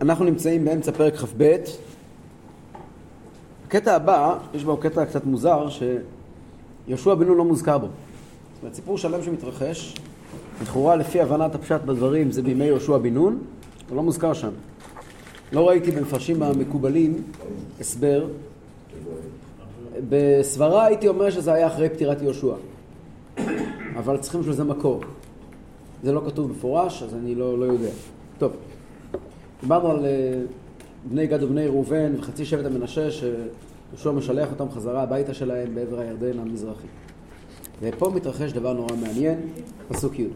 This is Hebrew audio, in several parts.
אנחנו נמצאים באמצע פרק ח' ב'. הקטע הבא, יש בו קטע קצת מוזר שיהושע בן נון לא מוזכר בו. זאת אומרת, סיפור שלם שמתרחש, לכאורה לפי הבנת הפשט בדברים זה בימי יהושע בן נון, הוא לא מוזכר שם. לא ראיתי במפרשים המקובלים הסבר. בסברה הייתי אומר שזה היה אחרי פטירת יהושע, אבל צריכים שזה מקור. זה לא כתוב בפורש, אז אני לא יודע. טוב. דיברנו על בני גד ובני ראובן וחצי שבט המנשה שיהושע משלח אותם חזרה הביתה שלהם בעבר הירדן המזרחי. ופה מתרחש דבר נורא מעניין, פסוק י'.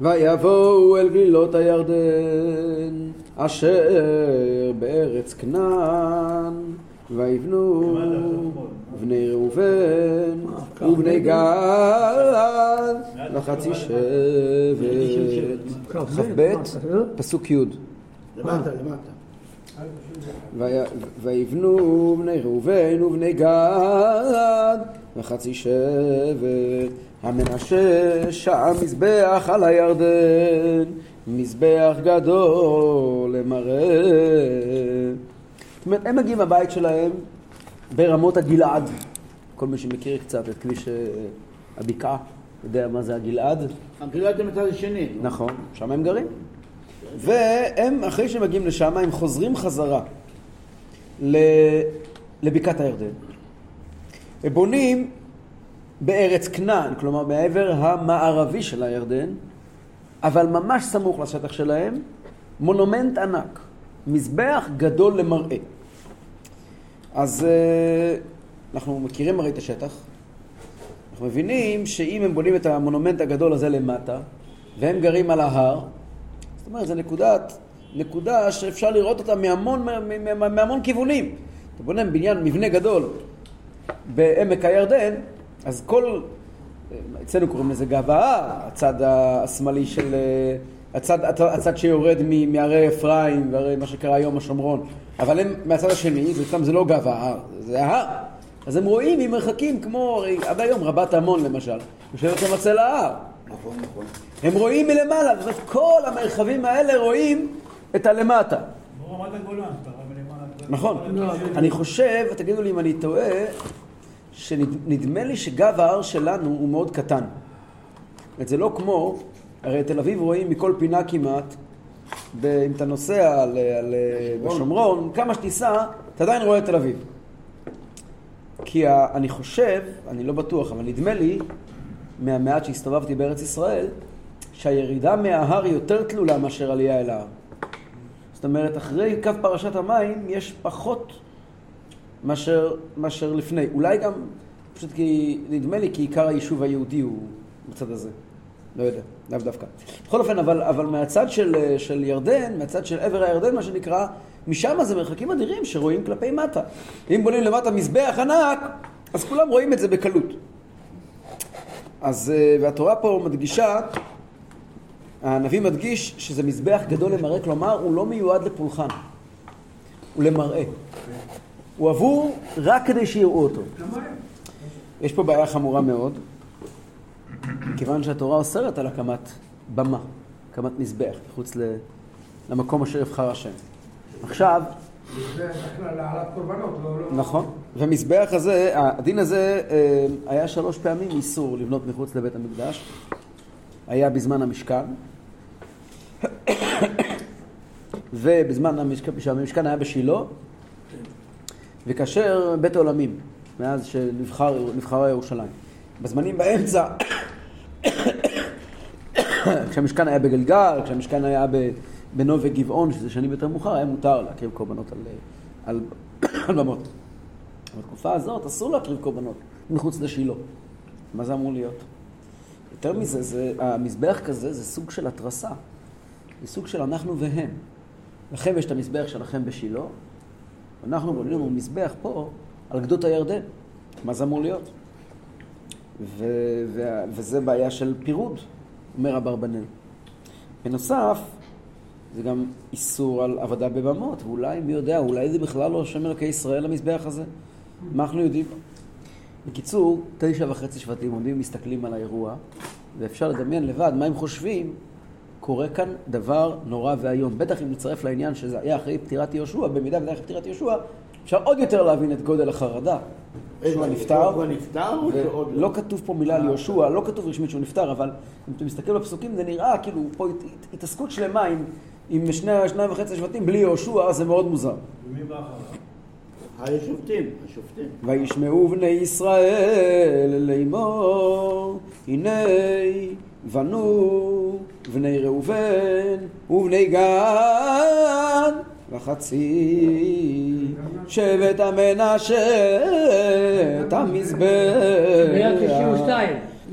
ויבואו אל גלילות הירדן אשר בארץ כנען ויבנו בני ראובן ובני גד לחצי שבט ח' ב' פסוק י' ויבנו בני ראובן ובני גד לחצי שבט המנשה שעה מזבח על הירדן מזבח גדול למראה. זאת אומרת, הם מגיעים הבית שלהם ברמות הגלעד. כל מי שמכיר קצת את כביש הבקעה, יודע מה זה הגלעד. הגלעד זה מצד השני. נכון, שם הם גרים. והם, אחרי שהם מגיעים לשם, הם חוזרים חזרה לבקעת הירדן. הם בונים בארץ כנען, כלומר בעבר המערבי של הירדן, אבל ממש סמוך לשטח שלהם, מונומנט ענק, מזבח גדול למראה. אז אנחנו מכירים הרי את השטח. אנחנו מבינים שאם הם בונים את המונומנט הגדול הזה למטה, והם גרים על ההר, זאת אומרת, זו נקודה שאפשר לראות אותה מהמון כיוונים. אתה בונה בניין, מבנה גדול בעמק הירדן, אז כל, אצלנו קוראים לזה גבעה, הצד השמאלי של, הצד שיורד מהרי אפרים, והרי מה שקרה היום השומרון. אבל הם מהצד השני, זה לא גבעה, זה ההר. אז הם רואים עם מרחקים כמו, עד היום רבת המון למשל, יושבת שם אצל ההר. נכון, נכון. הם רואים מלמעלה, זאת אומרת, כל המרחבים האלה רואים את הלמטה. ברמת הגולן, נכון. אני חושב, תגידו לי אם אני טועה, שנדמה לי שגב ההר שלנו הוא מאוד קטן. זה לא כמו, הרי תל אביב רואים מכל פינה כמעט, אם אתה נוסע בשומרון, כמה שתיסע, אתה עדיין רואה את תל אביב. כי אני חושב, אני לא בטוח, אבל נדמה לי, מהמעט שהסתובבתי בארץ ישראל, שהירידה מההר היא יותר תלולה מאשר עלייה אל ההר. זאת אומרת, אחרי קו פרשת המים יש פחות מאשר לפני. אולי גם, פשוט כי נדמה לי, כי עיקר היישוב היהודי הוא בצד הזה. לא יודע, לאו דווקא. בכל אופן, אבל מהצד של ירדן, מהצד של עבר הירדן, מה שנקרא, משם זה מרחקים אדירים שרואים כלפי מטה. אם בונים למטה מזבח ענק, אז כולם רואים את זה בקלות. אז והתורה פה מדגישה, הנביא מדגיש שזה מזבח גדול למראה, כלומר הוא לא מיועד לפולחן, הוא למראה. הוא עבור רק כדי שיראו אותו. יש פה בעיה חמורה מאוד, כיוון שהתורה אוסרת על הקמת במה, הקמת מזבח, חוץ למקום אשר יבחר השם. עכשיו, נכון, והמזבח הזה, הדין הזה היה 3 פעמים איסור לבנות מחוץ לבית המקדש. היה בזמן המשכן, ובזמן המשכן היה בשילו, וכאשר בית העולמים, מאז שנבחרה ירושלים. בזמנים באמצע, כשהמשכן היה בגלגל, כשהמשכן היה בנו וגבעון, שזה שנים יותר מאוחר, היה מותר להקריב קורבנות על במות. בתקופה הזאת אסור להקריב קורבנות מחוץ לשילו. מה זה אמור להיות? יותר מזה, המזבח כזה זה סוג של התרסה. זה סוג של אנחנו והם. לכם יש את המזבח שלכם בשילו, ואנחנו בנינו מזבח פה על גדות הירדן. מה זה אמור להיות? וזה בעיה של פירוד, אומר אברבנאל. בנוסף, זה גם איסור על עבודה בבמות, ואולי, מי יודע, אולי זה בכלל לא שם אלוקי ישראל המזבח הזה. מה אנחנו יודעים? בקיצור, 9.5 שבטים עומדים, מסתכלים על האירוע, ואפשר לדמיין לבד מה הם חושבים קורה כאן דבר נורא ואיום. בטח אם נצרף לעניין שזה היה אחרי פטירת יהושע, במידה ודאי אחרי פטירת יהושע, אפשר עוד יותר להבין את גודל החרדה. יהושע נפטר, לא כתוב פה מילה על יהושע, לא כתוב רשמית שהוא נפטר, אבל אם אתם מסתכלים בפסוקים זה נראה כאילו פה התעסקות שלמה עם 2.5 שבטים בלי יהושע, זה מאוד מוזר. ומי בא אחריו? השופטים. וישמעו בני ישראל לאמור, הנה בנו בני ראובן ובני גד וחצי שבט המנשה את המזבח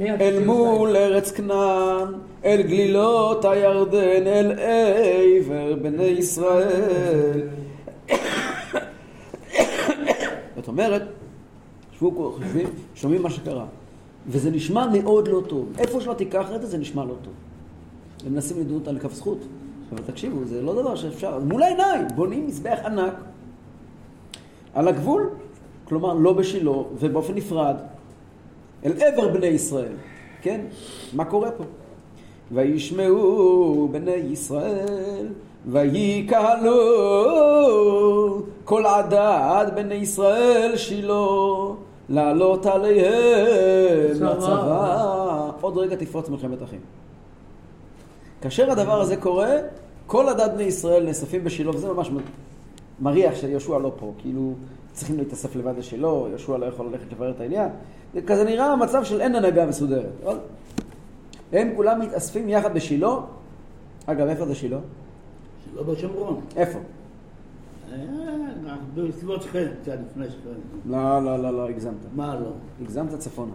אל מול ארץ כנען אל גלילות הירדן אל עבר בני ישראל. זאת אומרת, שומעים מה שקרה וזה נשמע מאוד לא טוב. איפה שלא תיקח את זה, זה נשמע לא טוב. הם מנסים לדעות על כף זכות. אבל תקשיבו, זה לא דבר שאפשר. מול העיניים, בונים מזבח ענק על הגבול, כלומר לא בשילו ובאופן נפרד, אל עבר בני ישראל. כן? מה קורה פה? וישמעו בני ישראל, ויקהלו כל עדת בני ישראל שילו. לעלות עליהם לצבא. עוד רגע תפרוץ מלחמת אחים. כאשר הדבר הזה קורה, כל עדת בני ישראל נאספים בשילו, וזה ממש מריח שיהושע לא פה, כאילו צריכים להתאסף לבד לשילו, יהושע לא יכול ללכת לברר את העניין. זה כזה נראה מצב של אין הנהגה מסודרת. הם כולם מתאספים יחד בשילו. אגב, איפה זה שילו? שילו בשומרון. איפה? בסביבות שכן, קצת לפני שכן. לא, לא, לא, לא, הגזמת. מה לא? הגזמת צפונה.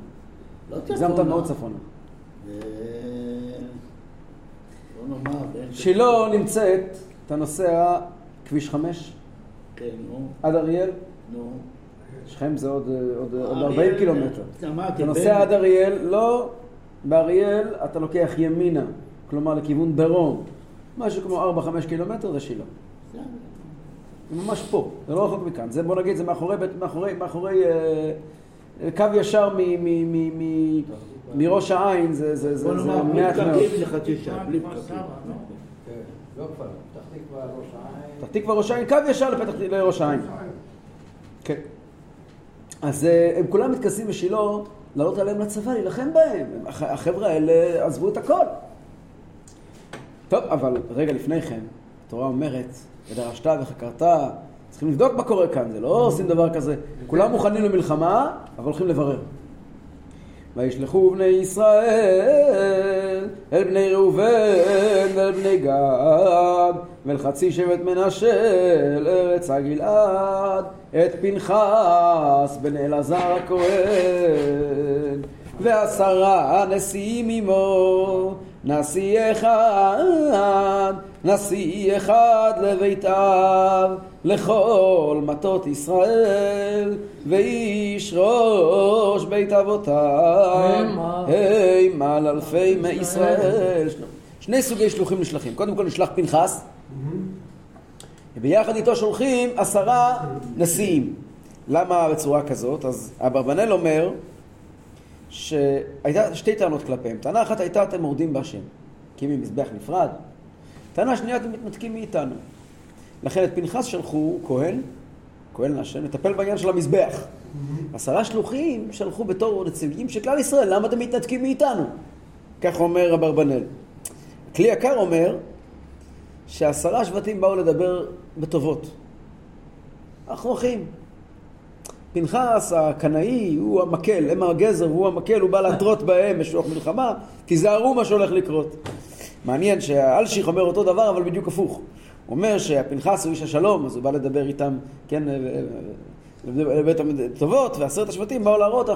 לא צפונה. הגזמת מאוד צפונה. לא נאמר. שילו נמצאת, אתה נוסע כביש 5? כן, נו. עד אריאל? נו. שכם זה עוד 40 קילומטר. אתה נוסע עד אריאל, לא. באריאל אתה לוקח ימינה, כלומר לכיוון דרום. משהו כמו 4-5 קילומטר זה שילו. זה אריאל. זה ממש פה, זה לא רחוק מכאן. זה, בוא נגיד, זה מאחורי קו ישר מראש העין, זה מעט מאוד. פתח תקווה ראש העין, קו ישר לראש העין. כן. אז הם כולם מתכנסים בשילו, לעלות עליהם לצבא, להילחם בהם. החבר'ה האלה עזבו את הכל. טוב, אבל רגע לפני כן, התורה אומרת, ודרשת וחקרת, צריכים לבדוק מה קורה כאן, זה לא עושים דבר כזה. כולם מוכנים למלחמה, אבל הולכים לברר. וישלחו בני ישראל, אל בני ראובן, אל בני גד, ואל חצי שבט מנשה, אל ארץ הגלעד, את פינחס בן אלעזר הכהן, ועשרה נשיאים עמו, נשיא אחד לבית אב, לכל מטות ישראל, ואיש ראש בית אבותם, הם על אלפי מישראל. שני סוגי שלוחים נשלחים. קודם כל נשלח פינחס, וביחד איתו שולחים 10 נשיאים. למה בצורה כזאת? אז אברבנאל אומר, שהייתה שתי טענות כלפיהם. טענה אחת הייתה, אתם מורדים בהשם, כי ממזבח נפרד. טענה שנייה, אתם מתנתקים מאיתנו. לכן את פינחס שלחו כהן להשם, נטפל בעניין של המזבח. 10 שלוחים שלחו בתור נציגים של כלל ישראל, למה אתם מתנתקים מאיתנו? כך אומר אברבנאל. כלי יקר אומר, ש10 שבטים באו לדבר בטובות. אנחנו אחים. פינחס הקנאי הוא המקל, הם הגזר, הוא המקל, הוא בא להטרות בהם בשוח מלחמה, תיזהרו מה שהולך לקרות. מעניין שהאלשיך אומר אותו דבר, אבל בדיוק הפוך. הוא אומר שהפינחס הוא איש השלום, אז הוא בא לדבר איתם, כן, לבית הטובות, ו10 השבטים באו להראות,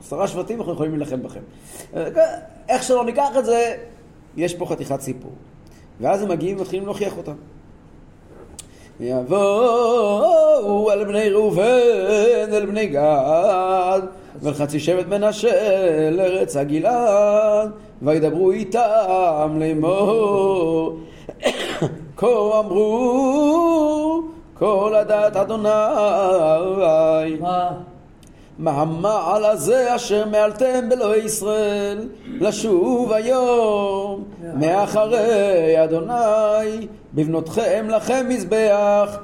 10 שבטים אנחנו יכולים להילחם בכם. איך שלא ניקח את זה, יש פה חתיכת סיפור. ואז הם מגיעים ומתחילים להוכיח אותם. יבואו אל בני ראובן, אל בני גד, ואל חצי שבט מנשה, אל ארץ הגלעד, וידברו איתם לאמור. כה אמרו כל עדת אדוני, מהמעל הזה אשר מעלתם באלוהי ישראל לשוב היום מאחרי אדוני בבנותכם לכם מזבח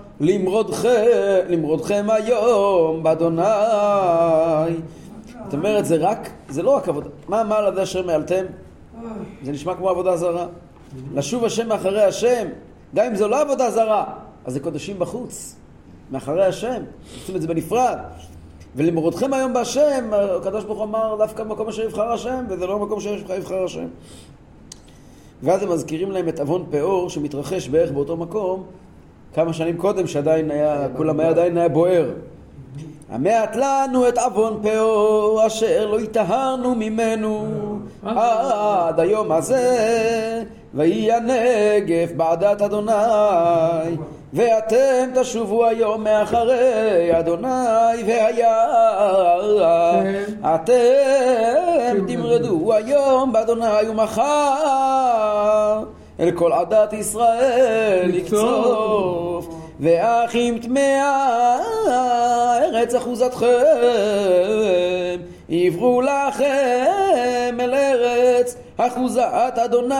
למרודכם היום באדוני. זאת אומרת זה לא רק עבודה. מהמעל הזה אשר מעלתם זה נשמע כמו עבודה זרה. לשוב השם אחרי השם, גם אם זה לא עבודה זרה, אז זה קודשים בחוץ, מאחרי השם, עושים את זה בנפרד. ולמרודכם היום בהשם, הקדוש ברוך הוא אמר דווקא במקום אשר יבחר השם, וזה לא המקום אשר יבחר השם. ואז הם מזכירים להם את אבון פעור שמתרחש בערך באותו מקום, כמה שנים קודם שעדיין היה, כולם היה עדיין היה בוער. המעט לנו את אבון פעור אשר לא התאהרנו ממנו עד היום הזה, ויהי הנגף בעדת אדוני ואתם תשובו היום מאחרי אדוני והיה אתם תמרדו היום באדוני ומחר אל כל עדת ישראל לקצוף ואחים תמאה ארץ אחוזתכם עברו לכם אל ארץ אחוזת אדוני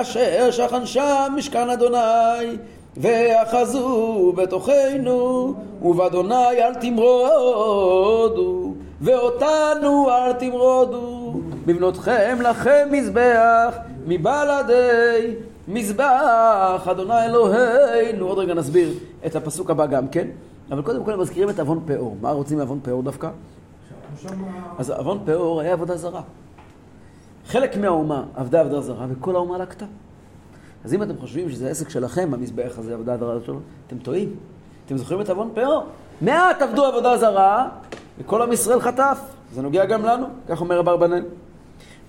אשר שכן שם משכן אדוני ואחזו בתוכנו ובאדוני אל תמרודו ואותנו אל תמרודו בבנותכם לכם מזבח מבלעדי מזבח אדוני אלוהינו. עוד רגע נסביר את הפסוק הבא גם כן, אבל קודם כל מזכירים את אבון פעור. מה רוצים מאבון פעור דווקא? אז אבון פעור היה עבודה זרה, חלק מהאומה עבדה עבודה זרה וכל האומה לקטה. אז אם אתם חושבים שזה העסק שלכם, המזבח הזה, עבודה זרה, אתם טועים. אתם זוכרים את אבון פעור? מעט עבדו עבודה זרה וכל עם ישראל חטף. זה נוגע גם לנו, כך אומר אברבנאל.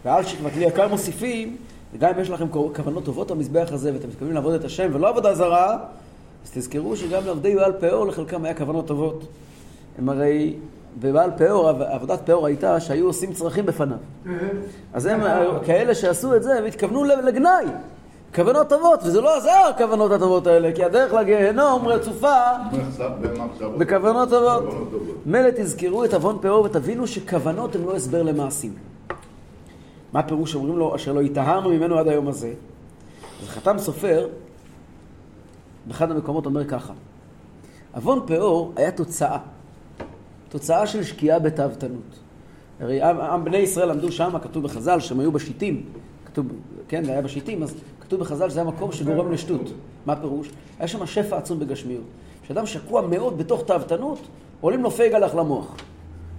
ואלשיך וכלי יקר מוסיפים, וגם אם יש לכם כוונות טובות המזבח הזה ואתם מתכוונים לעבוד את השם ולא עבודה זרה, אז תזכרו שגם לעבדי בעל פעור לחלקם היה כוונות טובות. הם הרי בבעל פעור, עבודת פעור הייתה שהיו עושים צרכים בפניו. אז הם כאלה שעשו את זה, הם התכוונו לגנאי. כוונות טובות, וזה לא עזר הכוונות הטובות האלה, כי הדרך לגיהנום רצופה בכוונות טובות. מילא תזכרו את אבון פעור ותבינו שכוונות הם לא הסבר למעשים. מה הפירוש אומרים לו אשר לא התאהרנו ממנו עד היום הזה? אז חתם סופר באחד המקומות אומר ככה: אבון פעור היה תוצאה של שקיעה בתאוותנות. הרי עם בני ישראל עמדו שם, כתוב בחז"ל שהם היו בשיטים, כתוב, כן, היה בשיטים, אז כתוב בחז"ל שזה המקום שגורם לשטות. מה הפירוש? היה שם שפע עצום בגשמיות. כשאדם שקוע מאוד בתוך תאוותנות, עולים לו פייגלח למוח.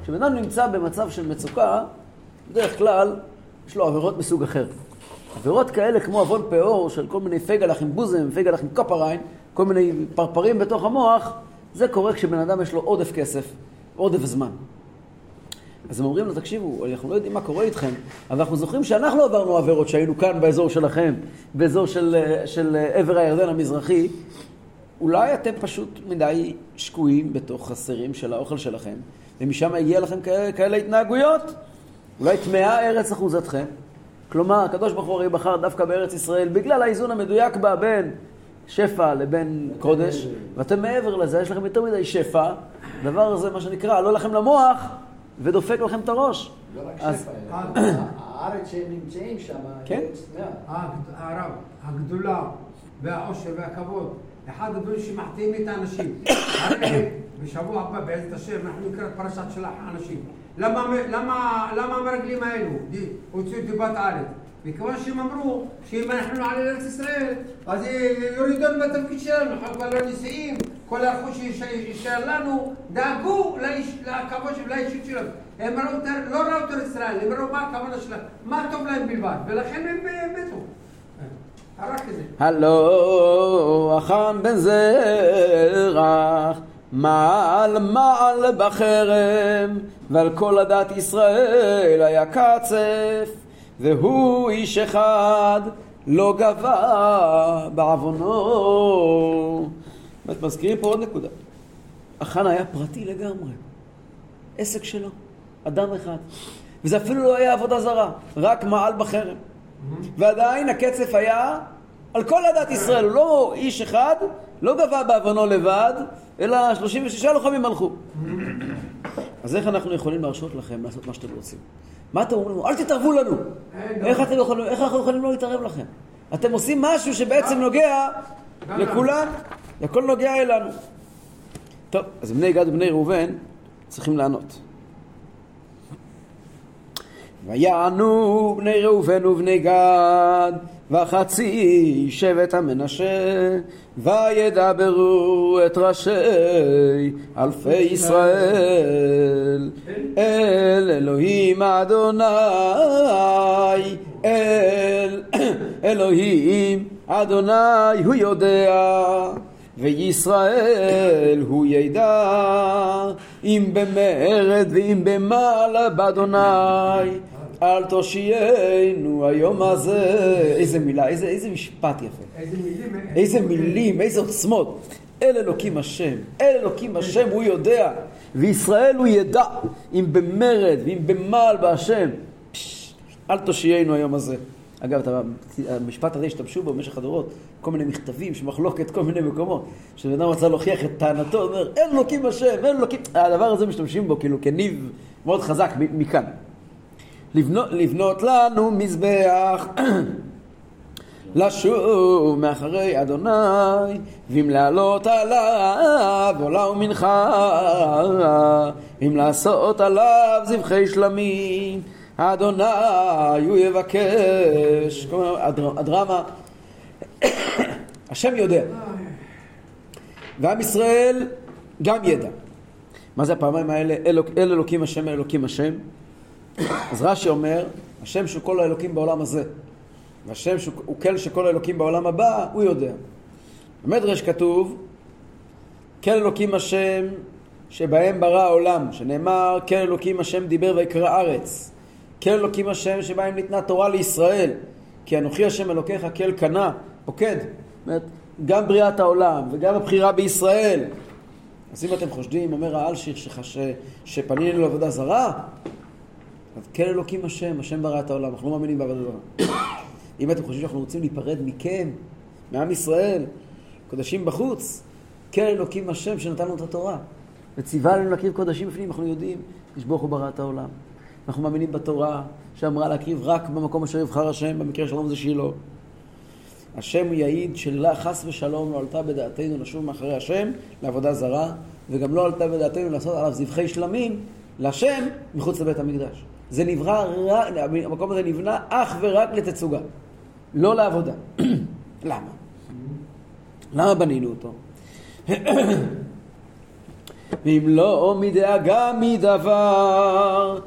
כשאדם נמצא במצב של מצוקה, בדרך כלל יש לו עבירות מסוג אחר. עבירות כאלה כמו אבון פעור של כל מיני פייגלח עם בוזם, פייגלח עם כפריים, כל מיני פרפרים בתוך המוח, זה קורה כשבן אדם יש לו עודף כסף, עודף זמן. אז הם אומרים לו, תקשיבו, אנחנו לא יודעים מה קורה איתכם, אבל אנחנו זוכרים שאנחנו עברנו עבירות שהיינו כאן באזור שלכם, באזור של עבר הירדן המזרחי. אולי אתם פשוט מדי שקועים בתוך חסרים של האוכל שלכם, ומשם הגיע לכם כאלה התנהגויות. אולי תמאה ארץ אחוזתכם. כלומר, הקדוש ברוך הוא בחר דווקא בארץ ישראל, בגלל האיזון המדויק בה בין שפע לבין קודש, ואתם מעבר לזה, יש לכם יותר מדי שפע, דבר הזה מה שנקרא, לא לכם למוח, ודופק לכם את הראש. לא רק שפע, הארץ שהם נמצאים שם, הערב הגדולה והעושר והכבוד, אחד הדברים שמחתים את האנשים. בשבוע הבא בעזרת השם, אנחנו נקרא את פרשת שלח האנשים. למה המרגלים האלו הוציאו את דיבת הארץ? מכיוון שהם אמרו שאם אנחנו על ארץ ישראל, אז יורידון בתפקיד שלנו, אבל לא נשיאים, כל הרכוש שישאר לנו, דאגו לכבוד ולאישות שלנו. הם לא ראו אותו ישראל, הם ראו מה הכוונה שלנו, מה טוב להם בלבד, ולכן הם מתו. הרק כזה. הלא, החם בן זרח, מעל מעל בחרם, ועל כל עדת ישראל היה קצף, והוא איש אחד לא גבה בעוונו. באמת מזכירים פה עוד נקודה. החן היה פרטי לגמרי, עסק שלו, אדם אחד, וזה אפילו לא היה עבודה זרה, רק מעל בחרם. ועדיין הקצף היה על כל עדת ישראל, לא איש אחד, לא גבה בעוונו לבד, אלא 36 לוחמים הלכו. אז איך אנחנו יכולים להרשות לכם לעשות מה שאתם רוצים? מה אתם אומרים לנו? אל תתערבו לנו! איך אנחנו יכולים לא להתערב לכם? אתם עושים משהו שבעצם נוגע לכולם, הכל נוגע אלינו. טוב, אז בני גד ובני ראובן צריכים לענות. ויענו בני ראובן ובני גד וחצי שבט המנשה וידברו את ראשי אלפי ישראל אל אלוהים אדוני אל אלוהים אדוני הוא יודע וישראל הוא ידע אם במרד ואם במעלה באדוני אל תושיינו היום הזה. איזה מילה, איזה משפט יפה, איזה מילים, איזה עוצמות. אל אלוקים השם, אל אלוקים השם הוא יודע, וישראל הוא ידע אם במרד ואם במעל בהשם אל תושיינו היום הזה. אגב, המשפט הזה השתמשו בו במשך הדורות, כל מיני מכתבים שמחלוקת כל מיני מקומות, שבאדם רצה להוכיח את טענתו, אומר, אין אלוקים השם, אין אלוקים. הדבר הזה משתמשים בו כאילו כניב מאוד חזק מכאן. לבנות לנו מזבח, לשוב מאחרי אדוני, ואם לעלות עליו עולה ומנחה, אם לעשות עליו זבחי שלמים, אדוני הוא יבקש. הדרמה, השם יודע ועם ישראל גם ידע. מה זה הפעמיים האלה? אל אלוקים השם, אל אלוקים השם. אז רשי אומר, השם שהוא כל האלוקים בעולם הזה והשם שהוא כל שכל האלוקים בעולם הבא הוא יודע. במדרש כתוב כל אלוקים השם שבהם ברא העולם, שנאמר כל אלוקים השם דיבר ויקרא ארץ, כל אלוקים השם שבהם ניתנה תורה לישראל, כי אנוכי השם אלוקיך כל קנה, פוקד. גם בריאת העולם וגם הבחירה בישראל. אז אם אתם חושדים, אומר האלשיך שפנינו לעבודה זרה, אז כל אלוקים השם, השם ברא את העולם, אנחנו לא מאמינים בעבודה זרה. אם אתם חושבים שאנחנו רוצים להיפרד מכם, מעם ישראל, קודשים בחוץ, כל אלוקים השם שנתן לנו את התורה וציווה לנו להקריב קודשים בפנים, אנחנו יודעים, ישבוך הוא ברא את העולם. אנחנו מאמינים בתורה שאמרה להקריב רק במקום אשר יבחר השם, במקרה שלום זה שילו. השם הוא יעיד שלא חס ושלום לא עלתה בדעתנו לשוב מאחרי השם לעבודה זרה, וגם לא עלתה בדעתנו לעשות עליו זבחי שלמים להשם מחוץ לבית המקדש. זה נברא, המקום הזה נבנה אך ורק לתצוגה, לא לעבודה. למה? למה בנינו אותו? ואם לא מדאגה מדבר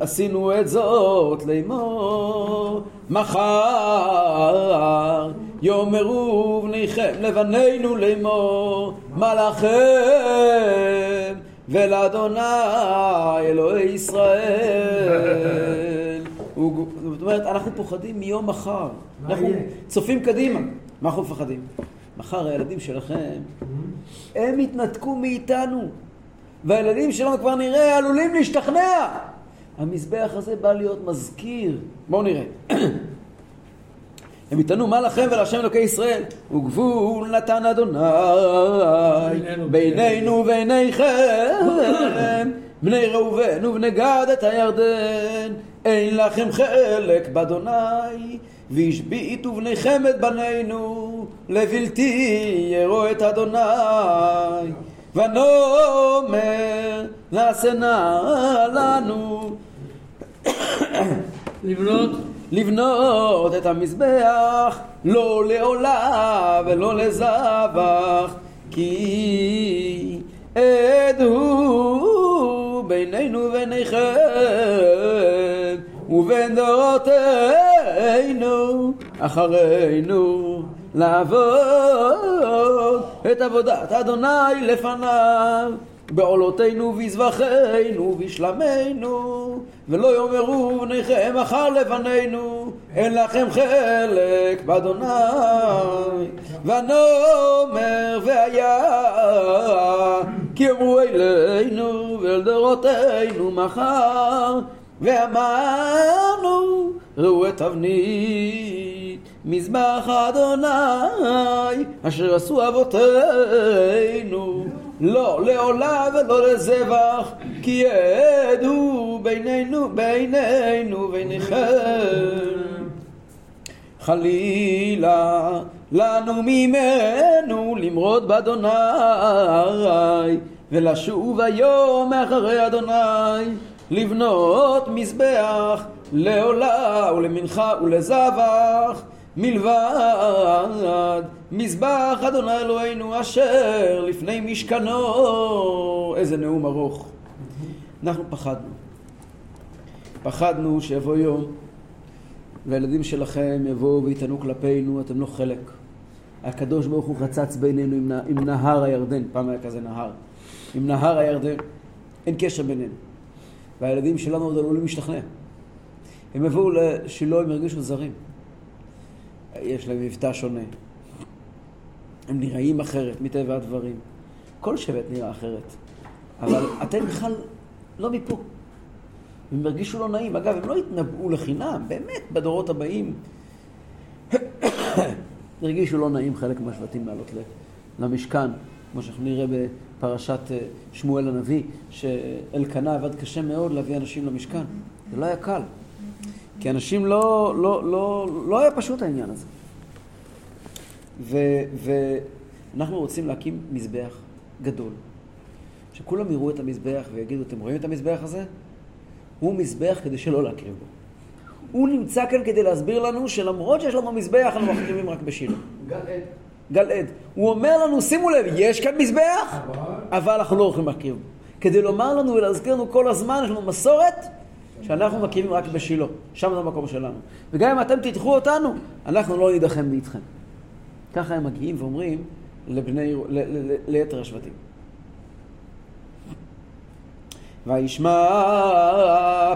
עשינו את זאת לימור, מחר יאמרו בניכם לבנינו לימור, מה לכם ולאדוני אלוהי ישראל. זאת אומרת, אנחנו פוחדים מיום מחר, אנחנו צופים קדימה. מה אנחנו מפחדים? מחר הילדים שלכם הם יתנתקו מאיתנו, והילדים שלנו כבר נראה עלולים להשתכנע. המזבח הזה בא להיות מזכיר. בואו נראה. הם יתנו מה לכם ולהשם אלוקי ישראל, וגבול נתן אדוני בינינו וביניכם, בני ראובן ובני גד את הירדן, אין לכם חלק באדוני, והשביעו בניכם את בנינו לבלתי יראו את אדוני. ונאמר נעשנה לנו לבנות את המזבח, לא לעולה ולא לזבח, כי עד הוא בינינו וביניכם ובין דורותינו אחרינו, לעבוד את עבודת אדוני לפניו בעולותינו וזבחינו ושלמנו, ולא יאמרו בניכם מחר לבנינו, אין לכם חלק באדוני. ונאמר והיה כי אמרו אלינו ואל דורותינו מחר, ואמרנו ראו את תבנית מזבח אדוני אשר עשו אבותינו, לא לעולה ולא לזבח, כי ידעו בינינו וביניכם. חלילה לנו ממנו למרוד באדוני, ולשוב היום מאחרי אדוני, לבנות מזבח לעולה ולמנחה ולזבח, מלבד מזבח אדוני אלוהינו אשר לפני משכנו. איזה נאום ארוך. אנחנו פחדנו שיבוא יום והילדים שלכם יבואו ויתנו כלפינו, אתם לא חלק. הקדוש ברוך הוא חצץ בינינו עם נהר הירדן. פעם היה כזה נהר. עם נהר הירדן אין קשר בינינו, והילדים שלנו עוד עלולים להשתכנע. הם יבואו לשילו, הם הרגישו זרים, יש להם מבטא שונה, הם נראים אחרת מטבע הדברים. כל שבט נראה אחרת, אבל אתם בכלל לא מפה. הם הרגישו לא נעים. אגב, הם לא התנבאו לחינם, באמת בדורות הבאים הרגישו לא נעים חלק מהשבטים לעלות למשכן, כמו שאנחנו נראה בפרשת שמואל הנביא, שאלקנה עבד קשה מאוד להביא אנשים למשכן. זה לא היה קל, כי אנשים לא היה פשוט העניין הזה. ואנחנו רוצים להקים מזבח גדול, שכולם יראו את המזבח ויגידו, אתם רואים את המזבח הזה? הוא מזבח כדי שלא להקריב בו. הוא נמצא כאן כדי להסביר לנו שלמרות שיש לנו מזבח, אנחנו מחריבים רק בשילו. גלעד. הוא אומר לנו, שימו לב, יש כאן מזבח, אבל אנחנו לא הולכים להקריב בו. כדי לומר לנו ולהזכיר לנו כל הזמן, יש לנו מסורת, שאנחנו מקימים רק בשילו. שם זה המקום שלנו. וגם אם אתם תדחו אותנו, אנחנו לא נדחם מאיתכם. ככה הם מגיעים ואומרים ליתר השבטים. וישמע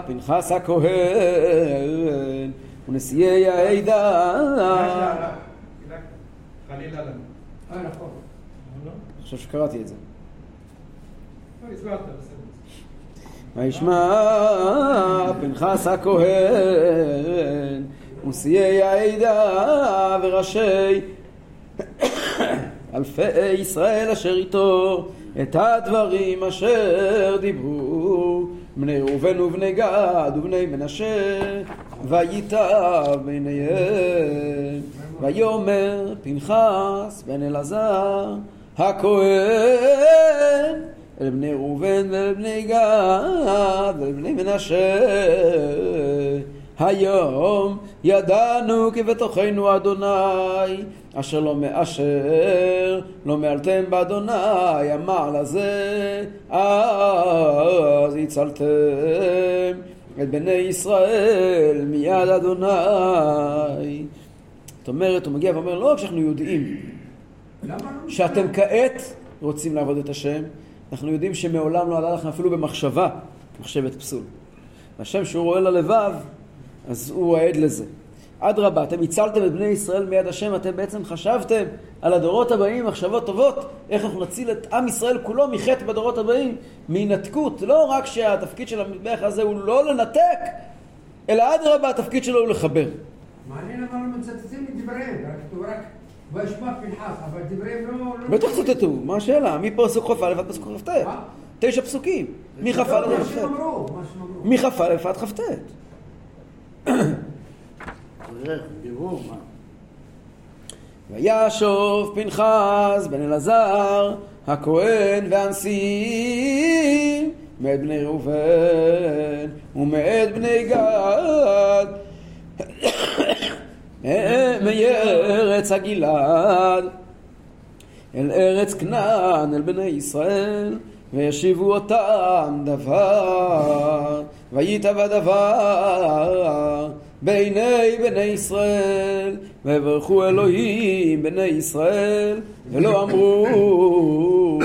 פנחס הכהן ונשיאי העדה. חלילה לנו. נכון. אני חושב שקראתי את זה. הסברת, בסדר. וישמע פנחס הכהן ונשיאי העדה וראשי אלפי ישראל אשר איתו את הדברים אשר דיברו בני ראובן ובני גד ובני מנשה, וייטב ביניהם. ויאמר פנחס בן אלעזר הכהן אל בני ראובן ואל בני גד ואל בני מנשה, היום ידענו כי בתוכנו אדוני אשר לא מאשר, לא מעלתם באדוני המעל הזה, אז הצלתם את בני ישראל מיד אדוני. זאת אומרת, הוא מגיע ואומר, לא רק שאנחנו יודעים שאתם כעת רוצים לעבוד את השם, אנחנו יודעים שמעולם לא עלה לכם אפילו במחשבה, מחשבת פסול. השם שהוא רואה ללבב, אז הוא העד לזה. עד רבה, אתם הצלתם את בני ישראל מיד השם, אתם בעצם חשבתם על הדורות הבאים, מחשבות טובות, איך אנחנו נציל את עם ישראל כולו מחטא בדורות הבאים, מהנתקות. לא רק שהתפקיד של המזבח הזה הוא לא לנתק, אלא עד רבה, התפקיד שלו הוא לחבר. מעניין, אבל הם מצטטים מדבריהם, רק וישמע פנחס, אבל דבריהם לא... בטח צטטו, מה השאלה? מי פסוק חפה לבד פסוק חפתת? 9 פסוקים. מי חפה לבד חפתת? מי חפה לבד חפתת? וישוב פנחס בן אלעזר הכהן והנשיאים מאת בני ראובן ומאת בני גד מארץ הגלעד אל ארץ כנען אל בני ישראל, וישיבו אותם דבר, וייטב הדבר בעיני בני ישראל, ויברכו אלוהים בני ישראל, ולא אמרו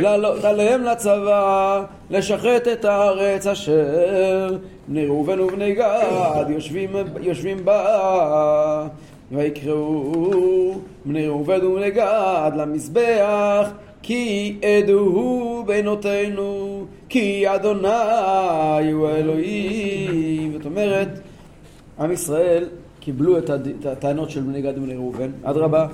לעלות עליהם לצבא לשחט את הארץ אשר בני ראובן ובני גד יושבים בה. ויקראו בני ראובן ובני גד למזבח, כי עדו בינותינו כי אדוני הוא אלוהים. זאת אומרת, עם ישראל קיבלו את הטענות של בני גד ובני ראובן, עד רבה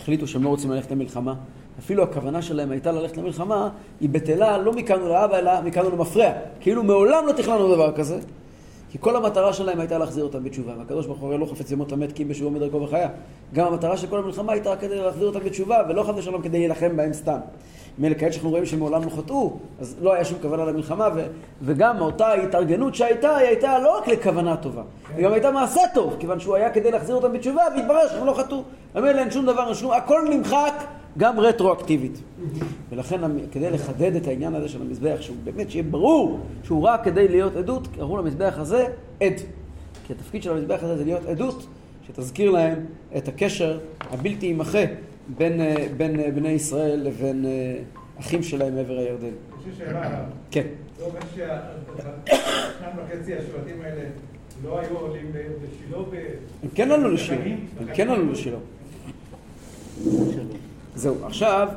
החליטו שהם לא רוצים ללכת למלחמה. אפילו הכוונה שלהם הייתה ללכת למלחמה, היא בטלה לא מכאן לאבא אלא מכאן למפרע. כאילו מעולם לא תכננו דבר כזה. כי כל המטרה שלהם הייתה להחזיר אותם בתשובה. והקדוש ברוך הוא לא חפץ ימות למת כי אם בשובו מדרכו וחיה. גם המטרה של כל המלחמה הייתה כדי להחזיר אותם בתשובה, ולא חד ושלום כדי להילחם בהם סתם. מילא כעת שאנחנו רואים שמעולם לא חטאו, אז לא היה שום כוונה למלחמה, וגם אותה התארגנות שהייתה, היא הייתה לא רק לכוונה טובה, היא גם הייתה מעשה טוב, כיוון שהוא היה כדי להחזיר אותם בתשובה, והתברר שהם לא חטאו. המילא אין שום דבר, הכל נמחק, גם רטרואקטיבית. ולכן כדי לחדד את העניין הזה של המזבח, שהוא באמת שיהיה ברור שהוא רק כדי להיות עדות, קראו למזבח הזה עד. כי התפקיד של המזבח הזה זה להיות עדות, שתזכיר להם את הקשר הבלתי ימחה בין בני ישראל לבין אחים שלהם מעבר הירדן. יש לי שאלה. כן. זה אומר שה2.5 השבטים האלה לא היו עולים לשילו? הם כן עלו לשילו. זהו, עכשיו